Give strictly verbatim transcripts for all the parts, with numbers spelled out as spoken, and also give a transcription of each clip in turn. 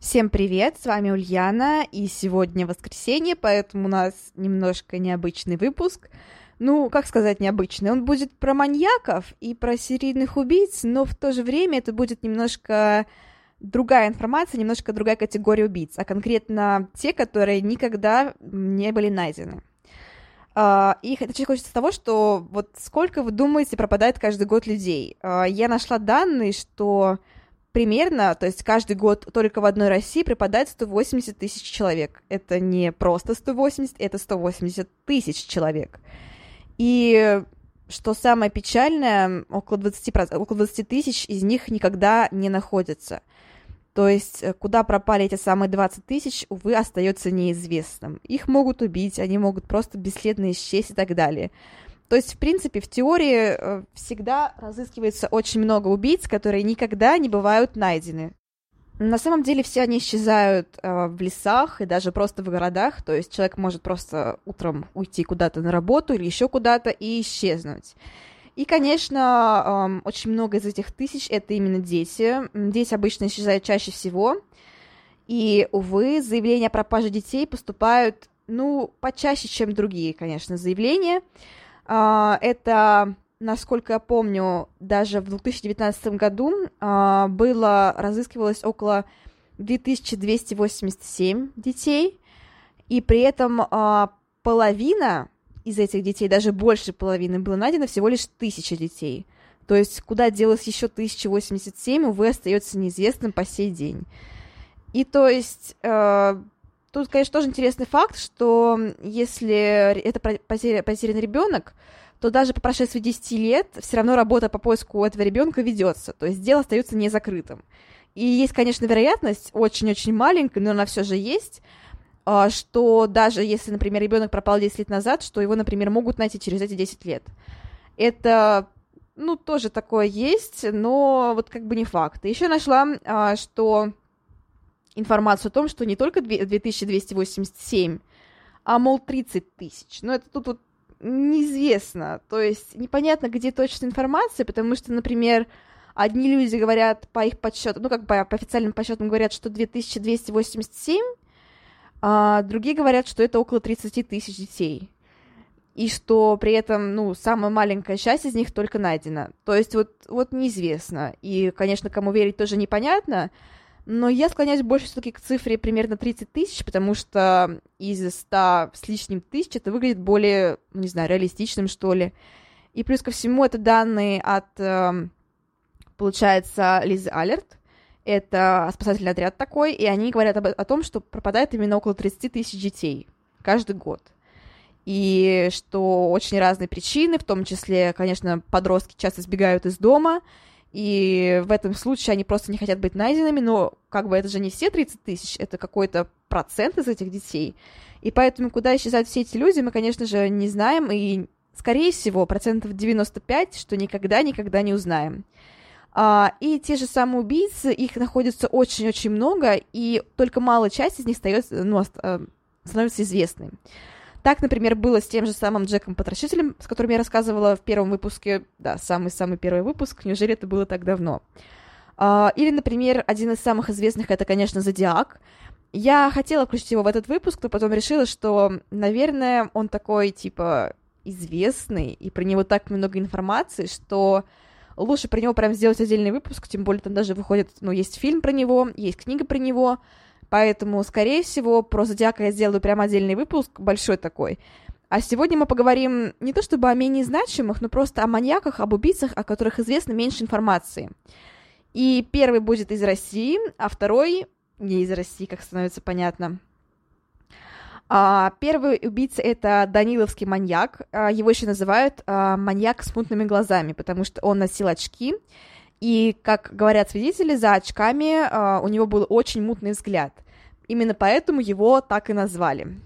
Всем привет, с вами Ульяна, и сегодня воскресенье, поэтому у нас немножко необычный выпуск. Ну, как сказать необычный? Он будет про маньяков и про серийных убийц, но в то же время это будет немножко другая информация, немножко другая категория убийц, а конкретно те, которые никогда не были найдены. И начать хочется с того, что вот сколько, вы думаете, пропадает каждый год людей? Я нашла данные, что примерно, то есть каждый год только в одной России пропадает сто восемьдесят тысяч человек. Это не просто сто восемьдесят, это сто восемьдесят тысяч человек. И что самое печальное, около двадцать, около двадцати тысяч из них никогда не находятся. То есть куда пропали эти самые двадцать тысяч, увы, остается неизвестным. Их могут убить, они могут просто бесследно исчезнуть и так далее. То есть, в принципе, в теории всегда разыскивается очень много убийц, которые никогда не бывают найдены. На самом деле все они исчезают э, в лесах и даже просто в городах, то есть человек может просто утром уйти куда-то на работу или еще куда-то и исчезнуть. И, конечно, э, очень много из этих тысяч — это именно дети. Дети обычно исчезают чаще всего, и, увы, заявления о пропаже детей поступают, ну, почаще, чем другие, конечно, заявления. Э, это... Насколько я помню, даже в две тысячи девятнадцатом году а, было, разыскивалось около две тысячи двести восемьдесят семь детей, и при этом а, половина из этих детей, даже больше половины, было найдено всего лишь тысяча детей. То есть куда делось еще тысяча восемьдесят семь, увы, остается неизвестным по сей день. И то есть... А, Тут, конечно, тоже интересный факт, что если это потерян ребенок, то даже по прошествии десяти лет все равно работа по поиску этого ребенка ведется, то есть дело остается незакрытым. И есть, конечно, вероятность, очень-очень маленькая, но она все же есть, что даже если, например, ребенок пропал десять лет назад, что его, например, могут найти через эти десять лет. Это, ну, тоже такое есть, но вот как бы не факт. Еще нашла, что... информацию о том, что не только две тысячи двести восемьдесят семь, а, мол, тридцать тысяч. Но это тут вот неизвестно, то есть непонятно, где точно информация, потому что, например, одни люди говорят по их подсчетам, ну, как бы по официальным подсчетам говорят, что две тысячи двести восемьдесят семь, а другие говорят, что это около тридцати тысяч детей, и что при этом, ну, самая маленькая часть из них только найдена. То есть вот, вот неизвестно, и, конечно, кому верить тоже непонятно. Но я склоняюсь больше все-таки к цифре примерно тридцать тысяч, потому что из ста с лишним тысяч это выглядит более, не знаю, реалистичным, что ли. И плюс ко всему это данные от, получается, Лизы Алерт. Это спасательный отряд такой, и они говорят об, о том, что пропадает именно около тридцати тысяч детей каждый год. И что очень разные причины, в том числе, конечно, подростки часто сбегают из дома, и в этом случае они просто не хотят быть найденными, но как бы это же не все тридцать тысяч, это какой-то процент из этих детей. И поэтому куда исчезают все эти люди, мы, конечно же, не знаем, и, скорее всего, процентов девяносто пять, что никогда-никогда не узнаем. А, и те же самые убийцы, их находится очень-очень много, и только малая часть из них остается, ну, становится известной. Так, например, было с тем же самым Джеком Потрошителем, с которым я рассказывала в первом выпуске, да, самый-самый первый выпуск, неужели это было так давно? Или, например, один из самых известных, это, конечно, Зодиак. Я хотела включить его в этот выпуск, но потом решила, что, наверное, он такой, типа, известный, и про него так много информации, что лучше про него прям сделать отдельный выпуск, тем более там даже выходит, ну, есть фильм про него, есть книга про него. Поэтому, скорее всего, про Зодиака я сделаю прям отдельный выпуск, большой такой. А сегодня мы поговорим не то чтобы о менее значимых, но просто о маньяках, об убийцах, о которых известно меньше информации. И первый будет из России, а второй не из России, как становится понятно. А, первый убийца — это Даниловский маньяк. А, его еще называют а, маньяк с мутными глазами, потому что он носил очки. И, как говорят свидетели, за очками а, у него был очень мутный взгляд. Именно поэтому его так и назвали.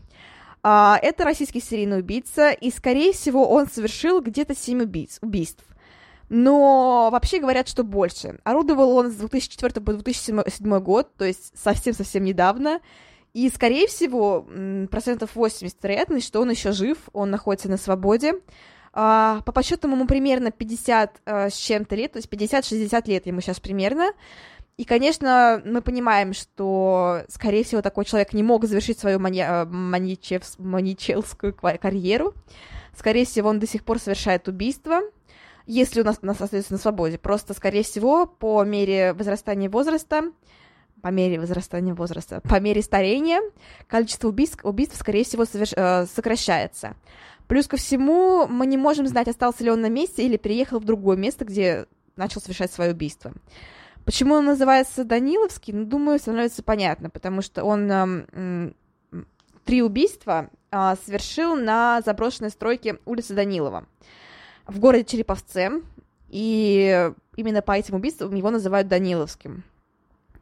Uh, это российский серийный убийца, и, скорее всего, он совершил где-то семь убийц, убийств. Но вообще говорят, что больше. Орудовал он с две тысячи четвёртого по две тысячи седьмой год, то есть совсем-совсем недавно. И, скорее всего, процентов восемьдесят вероятность, что он еще жив, он находится на свободе. Uh, по подсчетам ему примерно пятьдесят uh, с чем-то лет, то есть пятьдесят-шестьдесят лет ему сейчас примерно. И, конечно, мы понимаем, что, скорее всего, такой человек не мог завершить свою манья... маньячевс... маньячевскую карьеру. Скорее всего, он до сих пор совершает убийства, если у нас, у нас остается на свободе. Просто, скорее всего, по мере возрастания возраста, по мере возрастания возраста, по мере старения, количество убийств, убийств скорее всего, соверш... сокращается. Плюс ко всему, мы не можем знать, остался ли он на месте или переехал в другое место, где начал совершать свое убийство. Почему он называется Даниловский, ну, думаю, становится понятно, потому что он э, э, три убийства э, совершил на заброшенной стройке улицы Данилова в городе Череповце, и именно по этим убийствам его называют Даниловским.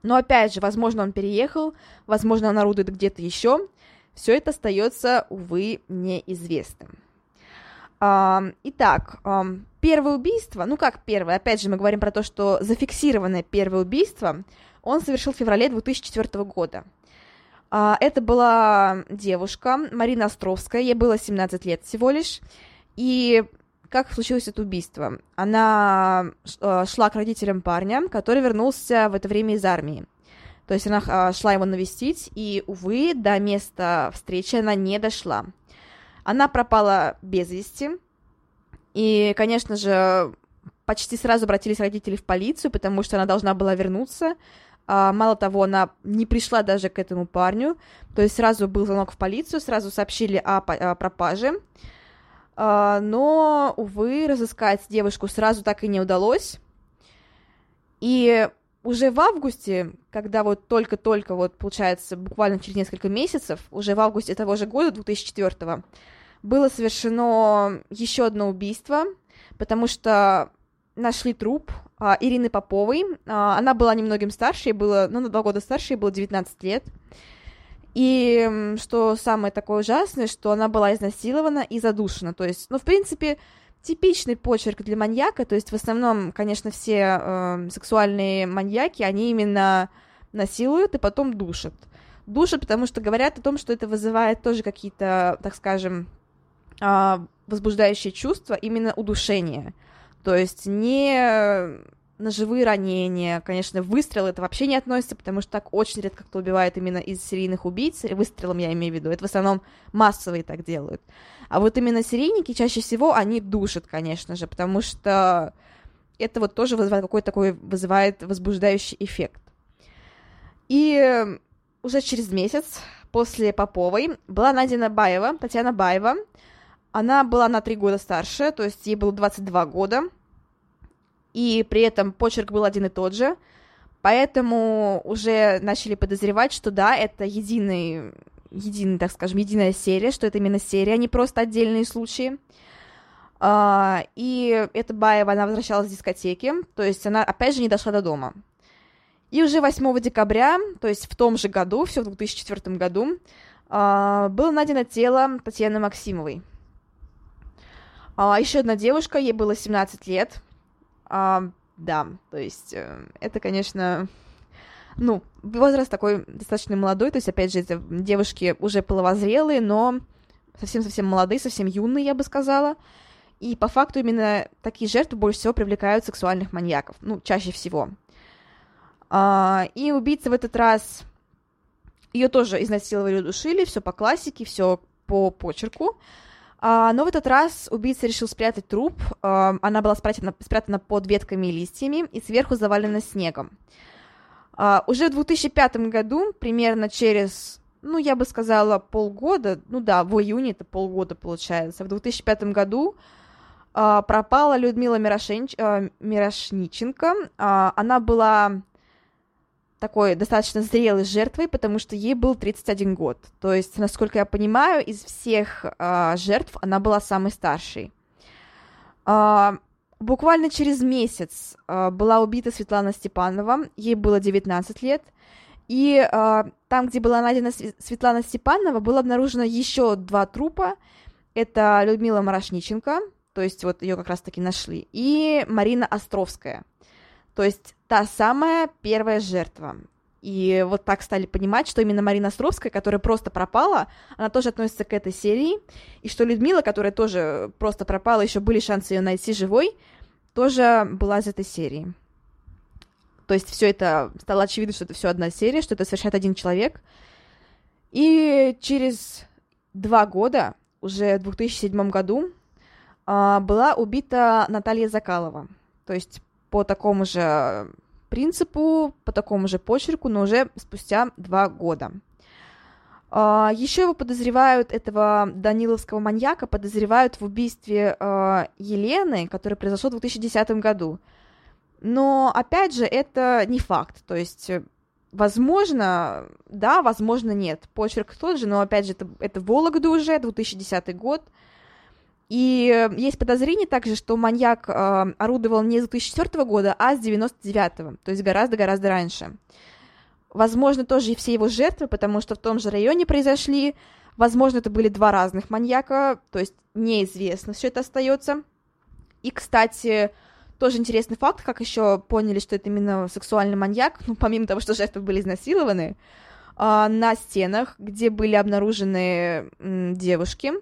Но опять же, возможно, он переехал, возможно, он орудует где-то еще, все это остается, увы, неизвестным. Итак, первое убийство, ну как первое, опять же мы говорим про то, что зафиксированное первое убийство он совершил в феврале две тысячи четвёртого года. Это была девушка Марина Островская, ей было семнадцать лет всего лишь, и как случилось это убийство? Она шла к родителям парня, который вернулся в это время из армии, то есть она шла его навестить, и, увы, до места встречи она не дошла. Она пропала без вести, и, конечно же, почти сразу обратились родители в полицию, потому что она должна была вернуться. А, мало того, она не пришла даже к этому парню, то есть сразу был звонок в полицию, сразу сообщили о, о пропаже. А, но, увы, разыскать девушку сразу так и не удалось. И уже в августе, когда вот только-только, вот получается, буквально через несколько месяцев, уже в августе того же года, две тысячи четвёртого, было совершено еще одно убийство, потому что нашли труп а, Ирины Поповой. А, она была немногим старше, ей было, ну, на два года старше, ей было девятнадцать лет. И что самое такое ужасное, что она была изнасилована и задушена. То есть, ну, в принципе... типичный почерк для маньяка, то есть в основном, конечно, все э, сексуальные маньяки, они именно насилуют и потом душат. Душат, потому что говорят о том, что это вызывает тоже какие-то, так скажем, э, возбуждающие чувства, именно удушение. То есть не ножевые ранения, конечно, выстрелы это вообще не относится, потому что так очень редко кто убивает именно из серийных убийц, выстрелом я имею в виду, это в основном массовые так делают. А вот именно серийники чаще всего, они душат, конечно же, потому что это вот тоже вызывает какой-то такой, вызывает возбуждающий эффект. И уже через месяц после Поповой была найдена Баева, Татьяна Баева, она была на три года старше, то есть ей было двадцать два года, и при этом почерк был один и тот же, поэтому уже начали подозревать, что да, это единый, единый, так скажем, единая серия, что это именно серия, а не просто отдельные случаи. И эта Баева, она возвращалась с дискотеки, то есть она, опять же, не дошла до дома. И уже восьмого декабря, то есть в том же году, все в две тысячи четвёртом году, было найдено тело Татьяны Максимовой. Еще одна девушка, ей было семнадцать лет. Uh, да, то есть uh, это, конечно, ну, возраст такой достаточно молодой, то есть, опять же, это девушки уже половозрелые, но совсем-совсем молодые, совсем юные, я бы сказала, и по факту именно такие жертвы больше всего привлекают сексуальных маньяков, ну, чаще всего. Uh, и убийца в этот раз, ее тоже изнасиловали и удушили, все по классике, все по почерку. Но в этот раз убийца решил спрятать труп, она была спрятана, спрятана под ветками и листьями и сверху завалена снегом. Уже в две тысячи пятом году, примерно через, ну, я бы сказала, полгода, ну да, в июне это полгода получается, в две тысячи пятом году пропала Людмила Мирошенч... Мирошниченко, она была... такой достаточно зрелой жертвой, потому что ей был тридцать один год. То есть, насколько я понимаю, из всех э, жертв она была самой старшей. Э, буквально через месяц э, была убита Светлана Степанова, ей было девятнадцать лет, И э, там, где была найдена Светлана Степанова, было обнаружено еще два трупа. Это Людмила Мирошниченко, то есть вот ее как раз-таки нашли, и Марина Островская, то есть та самая первая жертва. И вот так стали понимать, что именно Марина Островская, которая просто пропала, она тоже относится к этой серии, и что Людмила, которая тоже просто пропала, еще были шансы ее найти живой, тоже была из этой серии. То есть все это стало очевидно, что это все одна серия, что это совершает один человек. И через два года, уже в две тысячи седьмом году, была убита Наталья Закалова. То есть по такому же принципу, по такому же почерку, но уже спустя два года. Еще его подозревают, этого даниловского маньяка, подозревают в убийстве Елены, которое произошло в две тысячи десятом году. Но, опять же, это не факт. То есть, возможно, да, возможно, нет. Почерк тот же, но, опять же, это, это Вологда уже, две тысячи десятый год. И есть подозрение также, что маньяк э, орудовал не с две тысячи четвёртого года, а с девяносто девятого, то есть гораздо-гораздо раньше. Возможно, тоже и все его жертвы, потому что в том же районе произошли. Возможно, это были два разных маньяка, то есть неизвестно, все это остается. И, кстати, тоже интересный факт, как еще поняли, что это именно сексуальный маньяк, ну, помимо того, что жертвы были изнасилованы, э, на стенах, где были обнаружены э, девушки,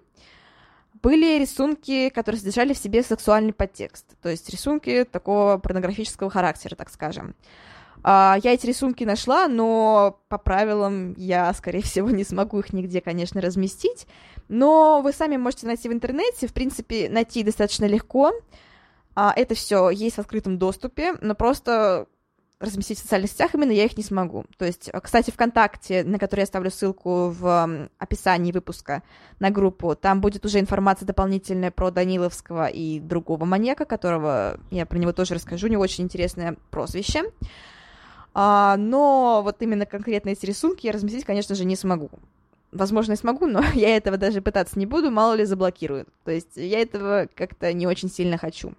были рисунки, которые содержали в себе сексуальный подтекст, то есть рисунки такого порнографического характера, так скажем. Я эти рисунки нашла, но по правилам я, скорее всего, не смогу их нигде, конечно, разместить, но вы сами можете найти в интернете, в принципе, найти достаточно легко. Это все есть в открытом доступе, но просто разместить в социальных сетях именно я их не смогу. То есть, кстати, ВКонтакте, на который я оставлю ссылку в описании выпуска на группу, там будет уже информация дополнительная про Даниловского и другого маньяка, которого я про него тоже расскажу, у него очень интересное прозвище. Но вот именно конкретно эти рисунки я разместить, конечно же, не смогу. Возможно, и смогу, но я этого даже пытаться не буду, мало ли заблокирую. То есть я этого как-то не очень сильно хочу.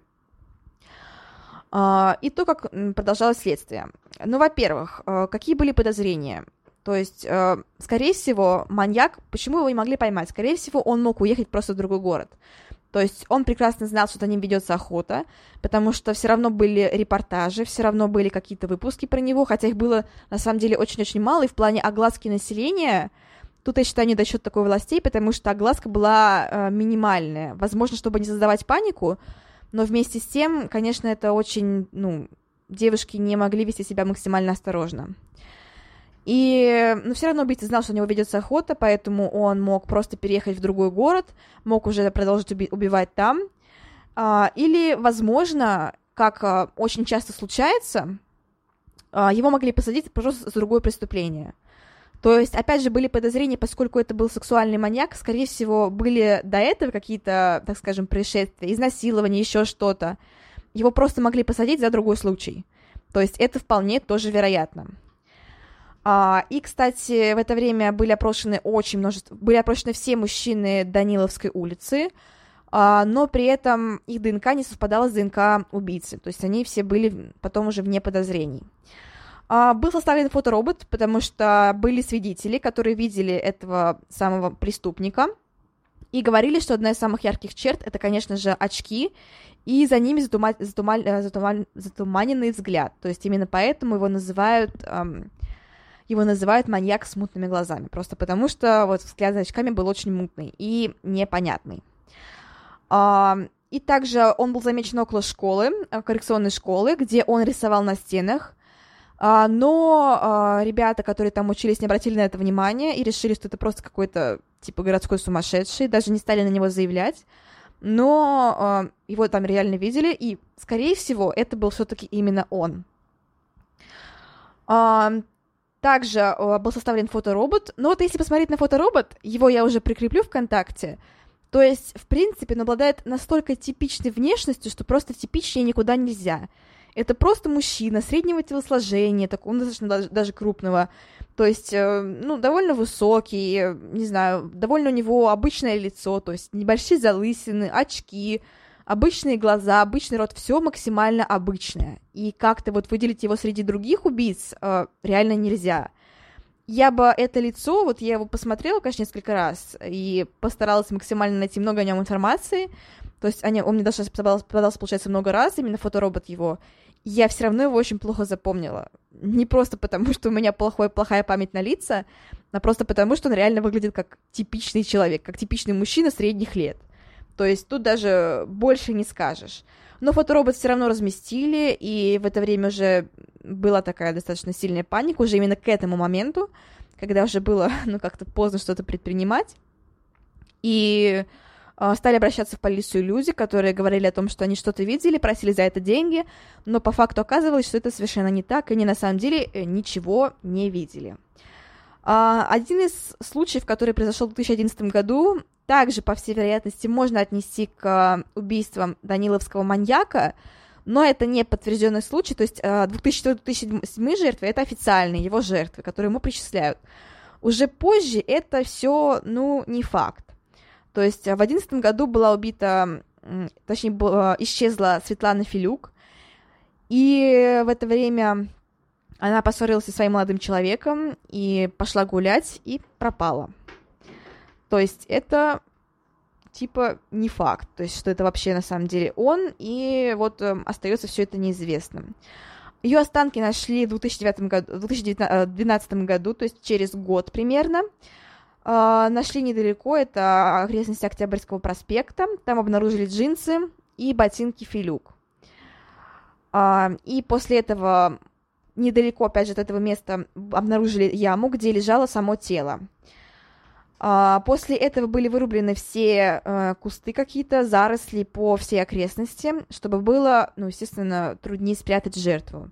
И то, как продолжалось следствие. Ну, во-первых, какие были подозрения? То есть, скорее всего, маньяк, почему его не могли поймать? Скорее всего, он мог уехать просто в другой город. То есть он прекрасно знал, что за ним ведется охота, потому что все равно были репортажи, все равно были какие-то выпуски про него, хотя их было, на самом деле, очень-очень мало, и в плане огласки населения... Тут, я считаю, недосчет такой властей, потому что огласка была минимальная. Возможно, чтобы не создавать панику, но вместе с тем, конечно, это очень, ну, девушки не могли вести себя максимально осторожно. И, ну, все равно убийца знал, что у него ведется охота, поэтому он мог просто переехать в другой город, мог уже продолжить уби- убивать там. А, или, возможно, как а, очень часто случается, а, его могли посадить просто за другое преступление. То есть, опять же, были подозрения, поскольку это был сексуальный маньяк, скорее всего, были до этого какие-то, так скажем, происшествия, изнасилования, еще что-то. Его просто могли посадить за другой случай. То есть это вполне тоже вероятно. А, и, кстати, в это время были опрошены очень множество... Были опрошены все мужчины Даниловской улицы, а, но при этом их ДНК не совпадало с ДНК убийцы. То есть они все были потом уже вне подозрений. Uh, был составлен фоторобот, потому что были свидетели, которые видели этого самого преступника, и говорили, что одна из самых ярких черт — это, конечно же, очки, и за ними затума... Затума... Затума... затуманенный взгляд. То есть именно поэтому его называют, эм... его называют маньяк с мутными глазами, просто потому что вот взгляд за очками был очень мутный и непонятный. Uh, и также он был замечен около школы, коррекционной школы, где он рисовал на стенах. Но ребята, которые там учились, не обратили на это внимания и решили, что это просто какой-то, типа, городской сумасшедший, даже не стали на него заявлять, но его там реально видели, и, скорее всего, это был все-таки именно он. Также был составлен фоторобот, но вот если посмотреть на фоторобот, его я уже прикреплю ВКонтакте, то есть, в принципе, он обладает настолько типичной внешностью, что просто типичнее никуда нельзя. Это просто мужчина среднего телосложения, такого достаточно даже крупного, то есть, ну, довольно высокий, не знаю, довольно у него обычное лицо, то есть небольшие залысины, очки, обычные глаза, обычный рот, все максимально обычное. И как-то вот выделить его среди других убийц реально нельзя. я бы это лицо, вот я его посмотрела, конечно, несколько раз, и постаралась максимально найти много о нем информации, то есть они, он мне даже попадался, получается, много раз, именно фоторобот его, я все равно его очень плохо запомнила. Не просто потому, что у меня плохой, плохая память на лица, а просто потому, что он реально выглядит как типичный человек, как типичный мужчина средних лет. То есть тут даже больше не скажешь. Но фоторобот все равно разместили, и в это время уже была такая достаточно сильная паника, уже именно к этому моменту, когда уже было, ну, как-то поздно что-то предпринимать. И э, стали обращаться в полицию люди, которые говорили о том, что они что-то видели, просили за это деньги, но по факту оказывалось, что это совершенно не так, и они на самом деле ничего не видели. Э, один из случаев, который произошел в две тысячи одиннадцатом году, также, по всей вероятности, можно отнести к убийствам Даниловского маньяка, но это не подтвержденный случай, то есть две тысячи четвёртый - две тысячи седьмой жертвы — это официальные его жертвы, которые ему причисляют. Уже позже это все, ну, не факт. То есть в две тысячи одиннадцатом году была убита, точнее, исчезла Светлана Филюк, и в это время она поссорилась со своим молодым человеком и пошла гулять, и пропала. То есть это, типа, не факт, то есть что это вообще на самом деле он, и вот э, остается все это неизвестным. Ее останки нашли в две тысячи девятнадцатом году, то есть через год примерно. Э, нашли недалеко, это окрестности Октябрьского проспекта, там обнаружили джинсы и ботинки Филюк. Э, и после этого недалеко, опять же, от этого места обнаружили яму, где лежало само тело. После этого были вырублены все э, кусты какие-то, заросли по всей окрестности, чтобы было, ну, естественно, труднее спрятать жертву.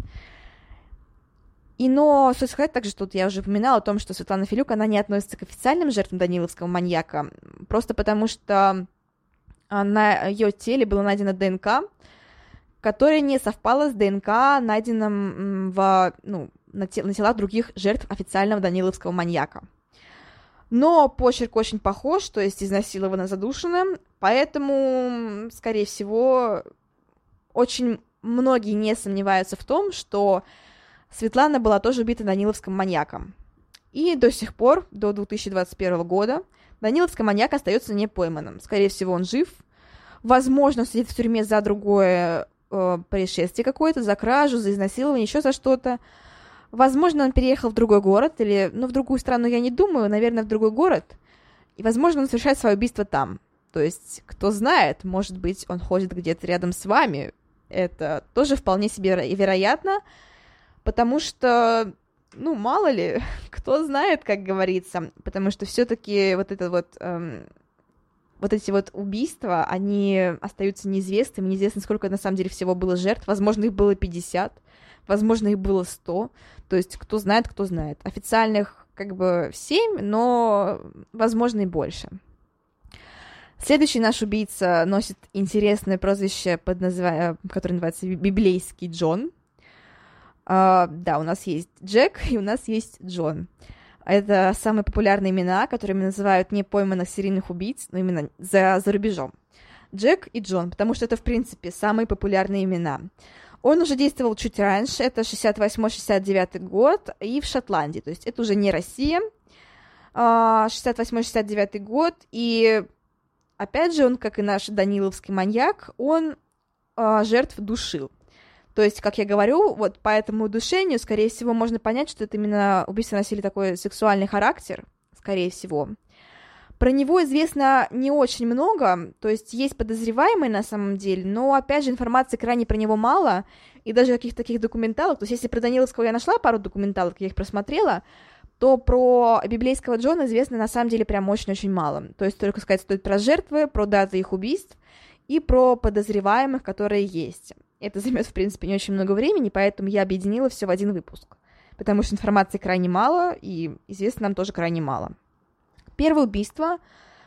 И, но, стоит сказать также, что тут я уже упоминала о том, что Светлана Филюк, она не относится к официальным жертвам Даниловского маньяка, просто потому что на ее теле было найдено ДНК, которое не совпало с ДНК, найденным в, ну, на, тел- на телах других жертв официального Даниловского маньяка. Но почерк очень похож, то есть изнасилована, задушена, поэтому, скорее всего, очень многие не сомневаются в том, что Светлана была тоже убита Даниловским маньяком. И до сих пор, до две тысячи двадцать первого года, Даниловский маньяк остается непойманным. Скорее всего, он жив. Возможно, он сидит в тюрьме за другое э, происшествие какое-то, за кражу, за изнасилование, еще за что-то. Возможно, он переехал в другой город, или, ну, в другую страну, я не думаю, наверное, в другой город. И, возможно, он совершает свое убийство там. То есть, кто знает, может быть, он ходит где-то рядом с вами. Это тоже вполне себе веро- вероятно, потому что, ну, мало ли, кто знает, как говорится. Потому что все-таки вот это вот, эм, вот эти вот убийства, они остаются неизвестными. Неизвестно, сколько на самом деле всего было жертв. Возможно, их было пятьдесят. Возможно, их было сто, то есть кто знает, кто знает. Официальных как бы семь, но, возможно, и больше. Следующий наш убийца носит интересное прозвище, под назва... которое называется Библейский Джон. Uh, да, у нас есть Джек и у нас есть Джон. Это самые популярные имена, которыми называют не пойманных серийных убийц, но именно за, за рубежом. Джек и Джон, потому что это, в принципе, самые популярные имена. Он уже действовал чуть раньше, это шестьдесят восьмой - шестьдесят девятый год, и в Шотландии, то есть это уже не Россия, шестьдесят восьмой - шестьдесят девятый год, и опять же он, как и наш Даниловский маньяк, он жертв душил. То есть, как я говорю, вот по этому удушению, скорее всего, можно понять, что это именно убийства носили такой сексуальный характер, скорее всего. Про него известно не очень много, то есть есть подозреваемые на самом деле, но, опять же, информации крайне про него мало, и даже каких-то таких документалок, то есть если про Даниловского я нашла пару документалок, я их просмотрела, то про Библейского Джона известно на самом деле прям очень-очень мало, то есть только сказать стоит про жертвы, про даты их убийств и про подозреваемых, которые есть. Это займет, в принципе, не очень много времени, поэтому я объединила все в один выпуск, потому что информации крайне мало, и известно нам тоже крайне мало. Первое убийство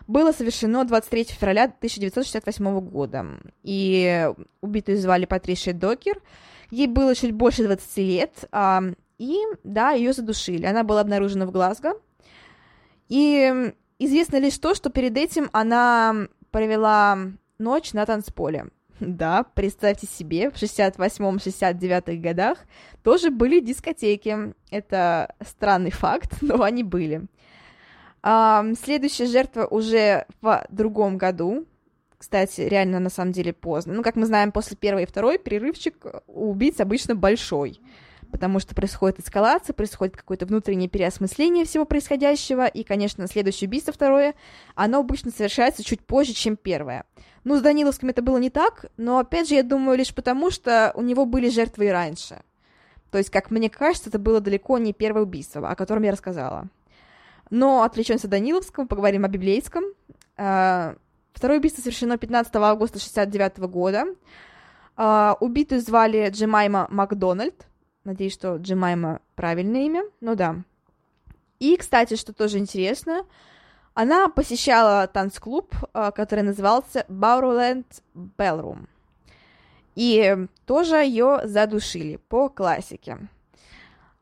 было совершено двадцать третьего февраля тысяча девятьсот шестьдесят восьмого года, и убитую звали Патрисия Докер, ей было чуть больше двадцати лет, и, да, ее задушили, она была обнаружена в Глазго, и известно лишь то, что перед этим она провела ночь на танцполе, Да, представьте себе, в шестьдесят восьмом — шестьдесят девятом годах тоже были дискотеки. Это странный факт, но они были. А, следующая жертва уже в другом году. Кстати, реально, на самом деле, поздно. Ну, как мы знаем, после первой и второй перерывчик у убийц обычно большой, потому что происходит эскалация, происходит какое-то внутреннее переосмысление всего происходящего, и, конечно, следующее убийство, второе, оно обычно совершается чуть позже, чем первое. Ну, с Даниловским это было не так, но, опять же, я думаю, лишь потому, что у него были жертвы и раньше. То есть, как мне кажется, это было далеко не первое убийство, о котором я рассказала. Но отвлечемся от Даниловского, поговорим о библейском. Второе убийство совершено пятнадцатого августа шестьдесят девятого года. Убитую звали Джемайма Макдональд. Надеюсь, что Джемайма правильное имя, ну да. И, кстати, что тоже интересно, она посещала танцклуб, который назывался Бэрроуленд Боллрум. И тоже ее задушили по классике.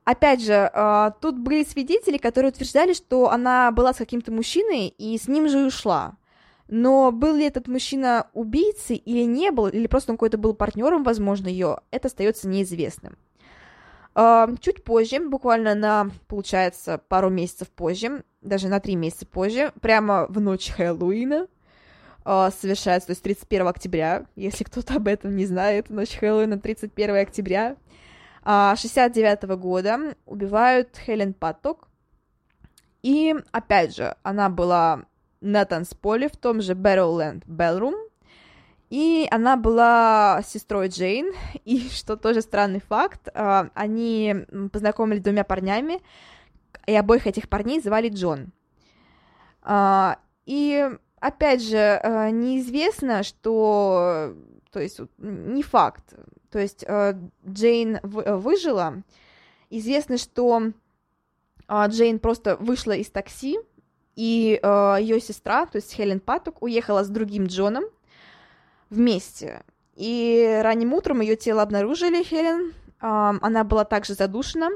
Опять же, тут были свидетели, которые утверждали, что она была с каким-то мужчиной и с ним же и ушла. Но был ли этот мужчина убийцей или не был, или просто он какой-то был партнером, возможно, ее, это остается неизвестным. Чуть позже, буквально на, получается, пару месяцев позже, даже на три месяца позже, прямо в ночь Хэллоуина совершается, то есть тридцать первого октября, если кто-то об этом не знает, ночь Хэллоуина, тридцать первого октября шестьдесят девятого года убивают Хелен Патток, и, опять же, она была на танцполе в том же Бэрроуленд Боллрум, и она была сестрой Джейн, и, что тоже странный факт, они познакомились с двумя парнями, и обоих этих парней звали Джон. И, опять же, неизвестно, что... То есть, не факт. То есть, Джейн выжила. Известно, что Джейн просто вышла из такси, и ее сестра, то есть Хелен Патток, уехала с другим Джоном вместе. И ранним утром ее тело обнаружили, Хелен. Она была также задушена.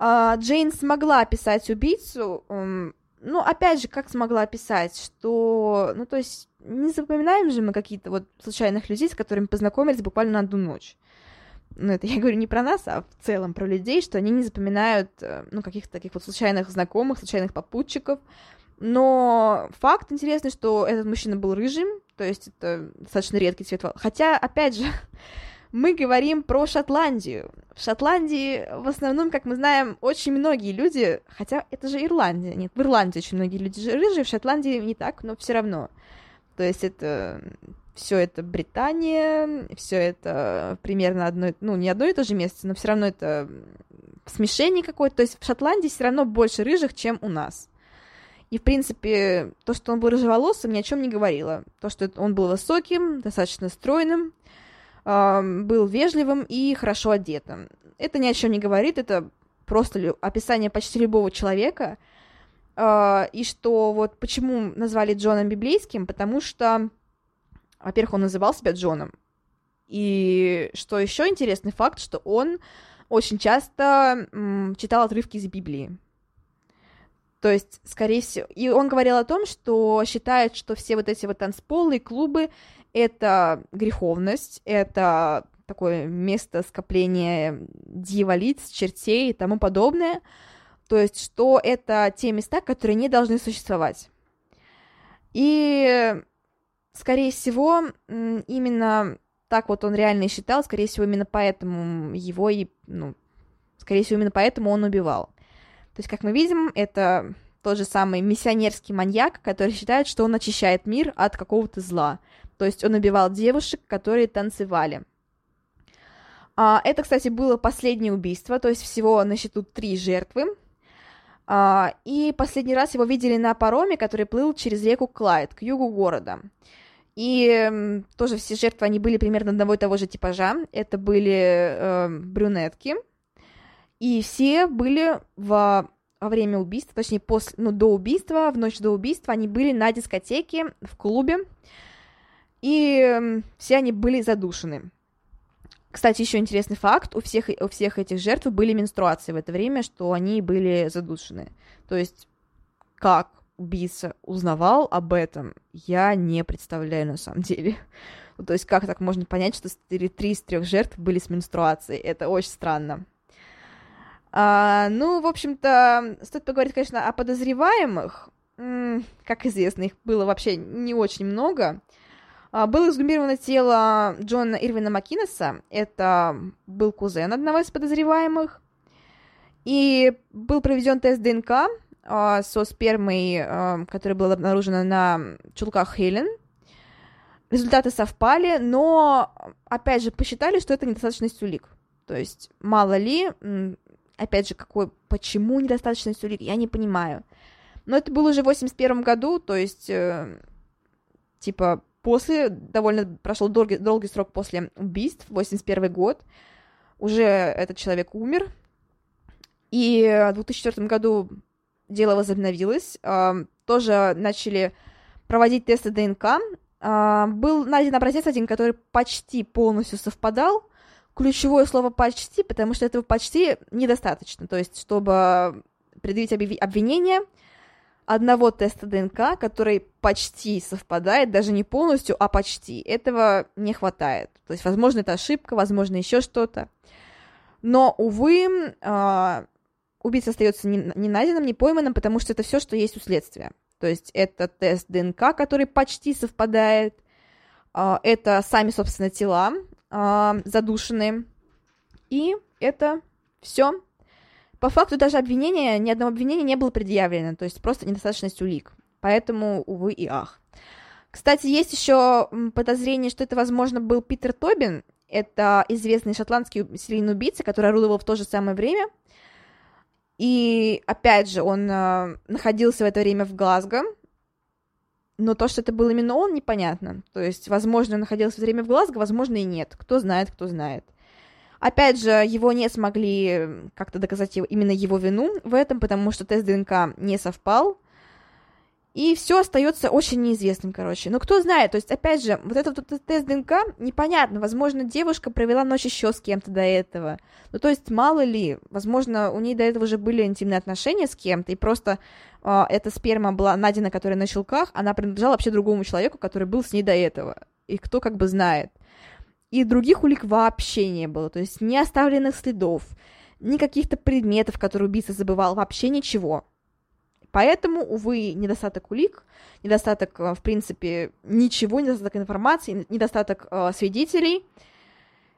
Джейн смогла описать убийцу. Ну, опять же, как смогла описать, что... Ну, то есть, не запоминаем же мы какие-то вот случайных людей, с которыми познакомились буквально на одну ночь. Ну, это я говорю не про нас, а в целом про людей, что они не запоминают, ну, каких-то таких вот случайных знакомых, случайных попутчиков. Но факт интересный, что этот мужчина был рыжим, то есть это достаточно редкий цвет волос. Хотя, опять же, мы говорим про Шотландию. В Шотландии, в основном, как мы знаем, очень многие люди, хотя это же Ирландия, нет, в Ирландии очень многие люди же рыжие, в Шотландии не так, но все равно. То есть это все это Британия, все это примерно одно, ну, не одно и то же место, но все равно это смешение какое-то. То есть в Шотландии все равно больше рыжих, чем у нас. И, в принципе, то, что он был рыжеволосым, ни о чем не говорило. То, что он был высоким, достаточно стройным, был вежливым и хорошо одетым. Это ни о чем не говорит, это просто описание почти любого человека. И что вот почему назвали Джоном библейским, потому что, во-первых, он называл себя Джоном. И что еще интересный факт, что он очень часто читал отрывки из Библии. То есть, скорее всего... И он говорил о том, что считает, что все вот эти вот танцполы и клубы — это греховность, это такое место скопления дьяволиц, чертей и тому подобное. То есть, что это те места, которые не должны существовать. И, скорее всего, именно так вот он реально и считал, скорее всего, именно поэтому его и... Ну, скорее всего, именно поэтому он убивал. То есть, как мы видим, это тот же самый миссионерский маньяк, который считает, что он очищает мир от какого-то зла. То есть он убивал девушек, которые танцевали. Это, кстати, было последнее убийство, то есть всего на счету три жертвы. И последний раз его видели на пароме, который плыл через реку Клайд к югу города. И тоже все жертвы, они были примерно одного и того же типажа. Это были брюнетки. И все были во, во время убийства, точнее, после, ну, до убийства, в ночь до убийства, они были на дискотеке в клубе, и все они были задушены. Кстати, еще интересный факт, у всех, у всех этих жертв были менструации в это время, что они были задушены. То есть, как? убийца узнавал об этом, я не представляю на самом деле. То есть как так можно понять, что три из трех жертв были с менструацией? Это очень странно. А, ну, в общем-то, стоит поговорить, конечно, о подозреваемых. Как известно, их было вообще не очень много. Было эксгумировано тело Джона Ирвина Макинеса, это был кузен одного из подозреваемых, и был проведен тест ДНК со спермой, которая была обнаружена на чулках Хелен. Результаты совпали, но, опять же, посчитали, что это недостаточность улик. То есть, мало ли, опять же, какой, почему недостаточность улик, я не понимаю. Но это было уже в восемьдесят первом году, то есть, э, типа, после, довольно прошел долгий, долгий срок после убийств, восемьдесят первый год, уже этот человек умер, и в две тысячи четвёртом году дело возобновилось, э, тоже начали проводить тесты ДНК, э, был найден образец один, который почти полностью совпадал, ключевое слово «почти», потому что этого «почти» недостаточно, то есть, чтобы предъявить обвинение, одного теста ДНК, который почти совпадает, даже не полностью, а почти. Этого не хватает. То есть, возможно, это ошибка, возможно, еще что-то. Но, увы, убийца остается не найденным, не пойманным, потому что это все, что есть у следствия. То есть, это тест ДНК, который почти совпадает, это сами, собственно, тела задушенные, и это все. По факту даже обвинения, ни одного обвинения не было предъявлено, то есть просто недостаточность улик. Поэтому, увы и ах. Кстати, есть еще подозрение, что это, возможно, был Питер Тобин. Это известный шотландский серийный убийца, который орудовал в то же самое время. И, опять же, он находился в это время в Глазго. Но то, что это был именно он, непонятно. То есть, возможно, он находился в это время в Глазго, возможно, и нет. Кто знает, кто знает. Опять же, его не смогли как-то доказать его, именно его вину в этом, потому что тест ДНК не совпал. И все остается очень неизвестным, короче. Но кто знает, то есть, опять же, вот этот вот тест ДНК непонятно. Возможно, девушка провела ночь еще с кем-то до этого. Ну, то есть, мало ли, возможно, у нее до этого уже были интимные отношения с кем-то, и просто э, эта сперма была найдена, которая на щелках, она принадлежала вообще другому человеку, который был с ней до этого. И кто как бы знает. И других улик вообще не было, то есть ни оставленных следов, ни каких-то предметов, которые убийца забывал, вообще ничего. Поэтому, увы, недостаток улик, недостаток, в принципе, ничего, недостаток информации, недостаток э, свидетелей.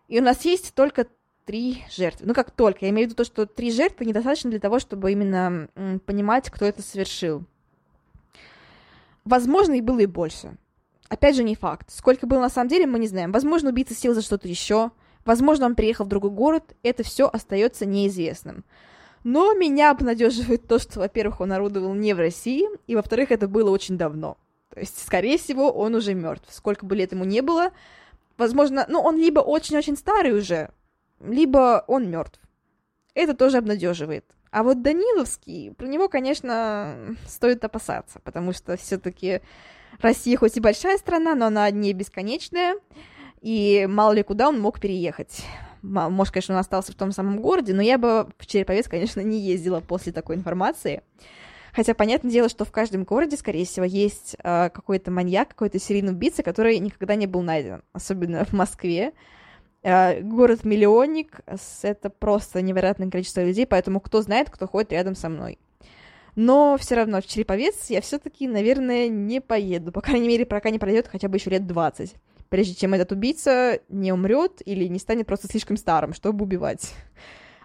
И у нас есть только три жертвы. Ну, как только, я имею в виду то, что три жертвы недостаточно для того, чтобы именно м, понимать, кто это совершил. Возможно, и было и больше. Опять же, не факт. Сколько было на самом деле, мы не знаем. Возможно, убийца сел за что-то еще. Возможно, он приехал в другой город. Это все остается неизвестным. Но меня обнадеживает то, что, во-первых, он орудовал не в России, и, во-вторых, это было очень давно. То есть, скорее всего, он уже мертв. Сколько бы лет ему не было, возможно, ну, он либо очень-очень старый уже, либо он мертв. Это тоже обнадеживает. А вот Даниловский, про него, конечно, стоит опасаться, потому что все-таки Россия хоть и большая страна, но она не бесконечная, и мало ли куда он мог переехать. Может, конечно, он остался в том самом городе, но я бы в Череповец, конечно, не ездила после такой информации. Хотя, понятное дело, что в каждом городе, скорее всего, есть э, какой-то маньяк, какой-то серийный убийца, который никогда не был найден, особенно в Москве. Э, город-миллионник, это просто невероятное количество людей, поэтому кто знает, кто ходит рядом со мной. Но все равно в Череповец я все-таки, наверное, не поеду. По крайней мере, пока не пройдет хотя бы еще лет двадцать. Прежде чем этот убийца не умрет или не станет просто слишком старым, чтобы убивать.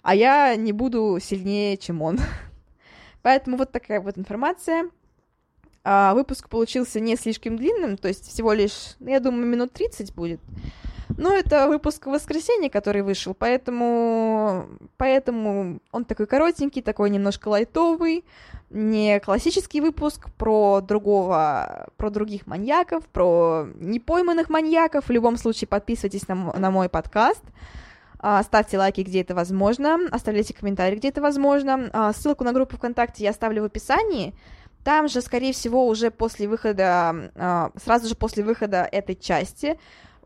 А я не буду сильнее, чем он. Поэтому вот такая вот информация. А, выпуск получился не слишком длинным, то есть всего лишь, я думаю, минут тридцать будет. Но это выпуск в воскресенье, который вышел, поэтому, поэтому он такой коротенький, такой немножко лайтовый, не классический выпуск про другого, про других маньяков, про непойманных маньяков. В любом случае подписывайтесь на, на мой подкаст, ставьте лайки, где это возможно, оставляйте комментарии, где это возможно. Ссылку на группу ВКонтакте я оставлю в описании. Там же, скорее всего, уже после выхода, сразу же после выхода этой части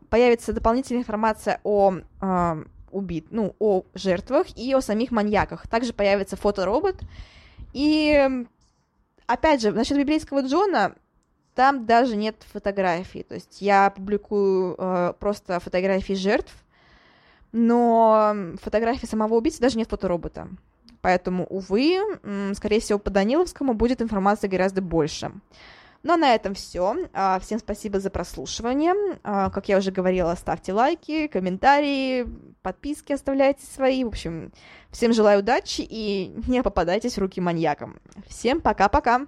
появится дополнительная информация о э, убит, ну, о жертвах и о самих маньяках. Также появится фоторобот и Опять же, насчет библейского Джона, там даже нет фотографий. То есть я публикую э, просто фотографии жертв, но фотографии самого убийцы даже нет фоторобота. Поэтому, увы, скорее всего, по Даниловскому будет информации гораздо больше. Ну, а на этом все. Всем спасибо за прослушивание. Как я уже говорила, ставьте лайки, комментарии, подписки оставляйте свои. В общем, всем желаю удачи и не попадайтесь в руки маньякам. Всем пока-пока!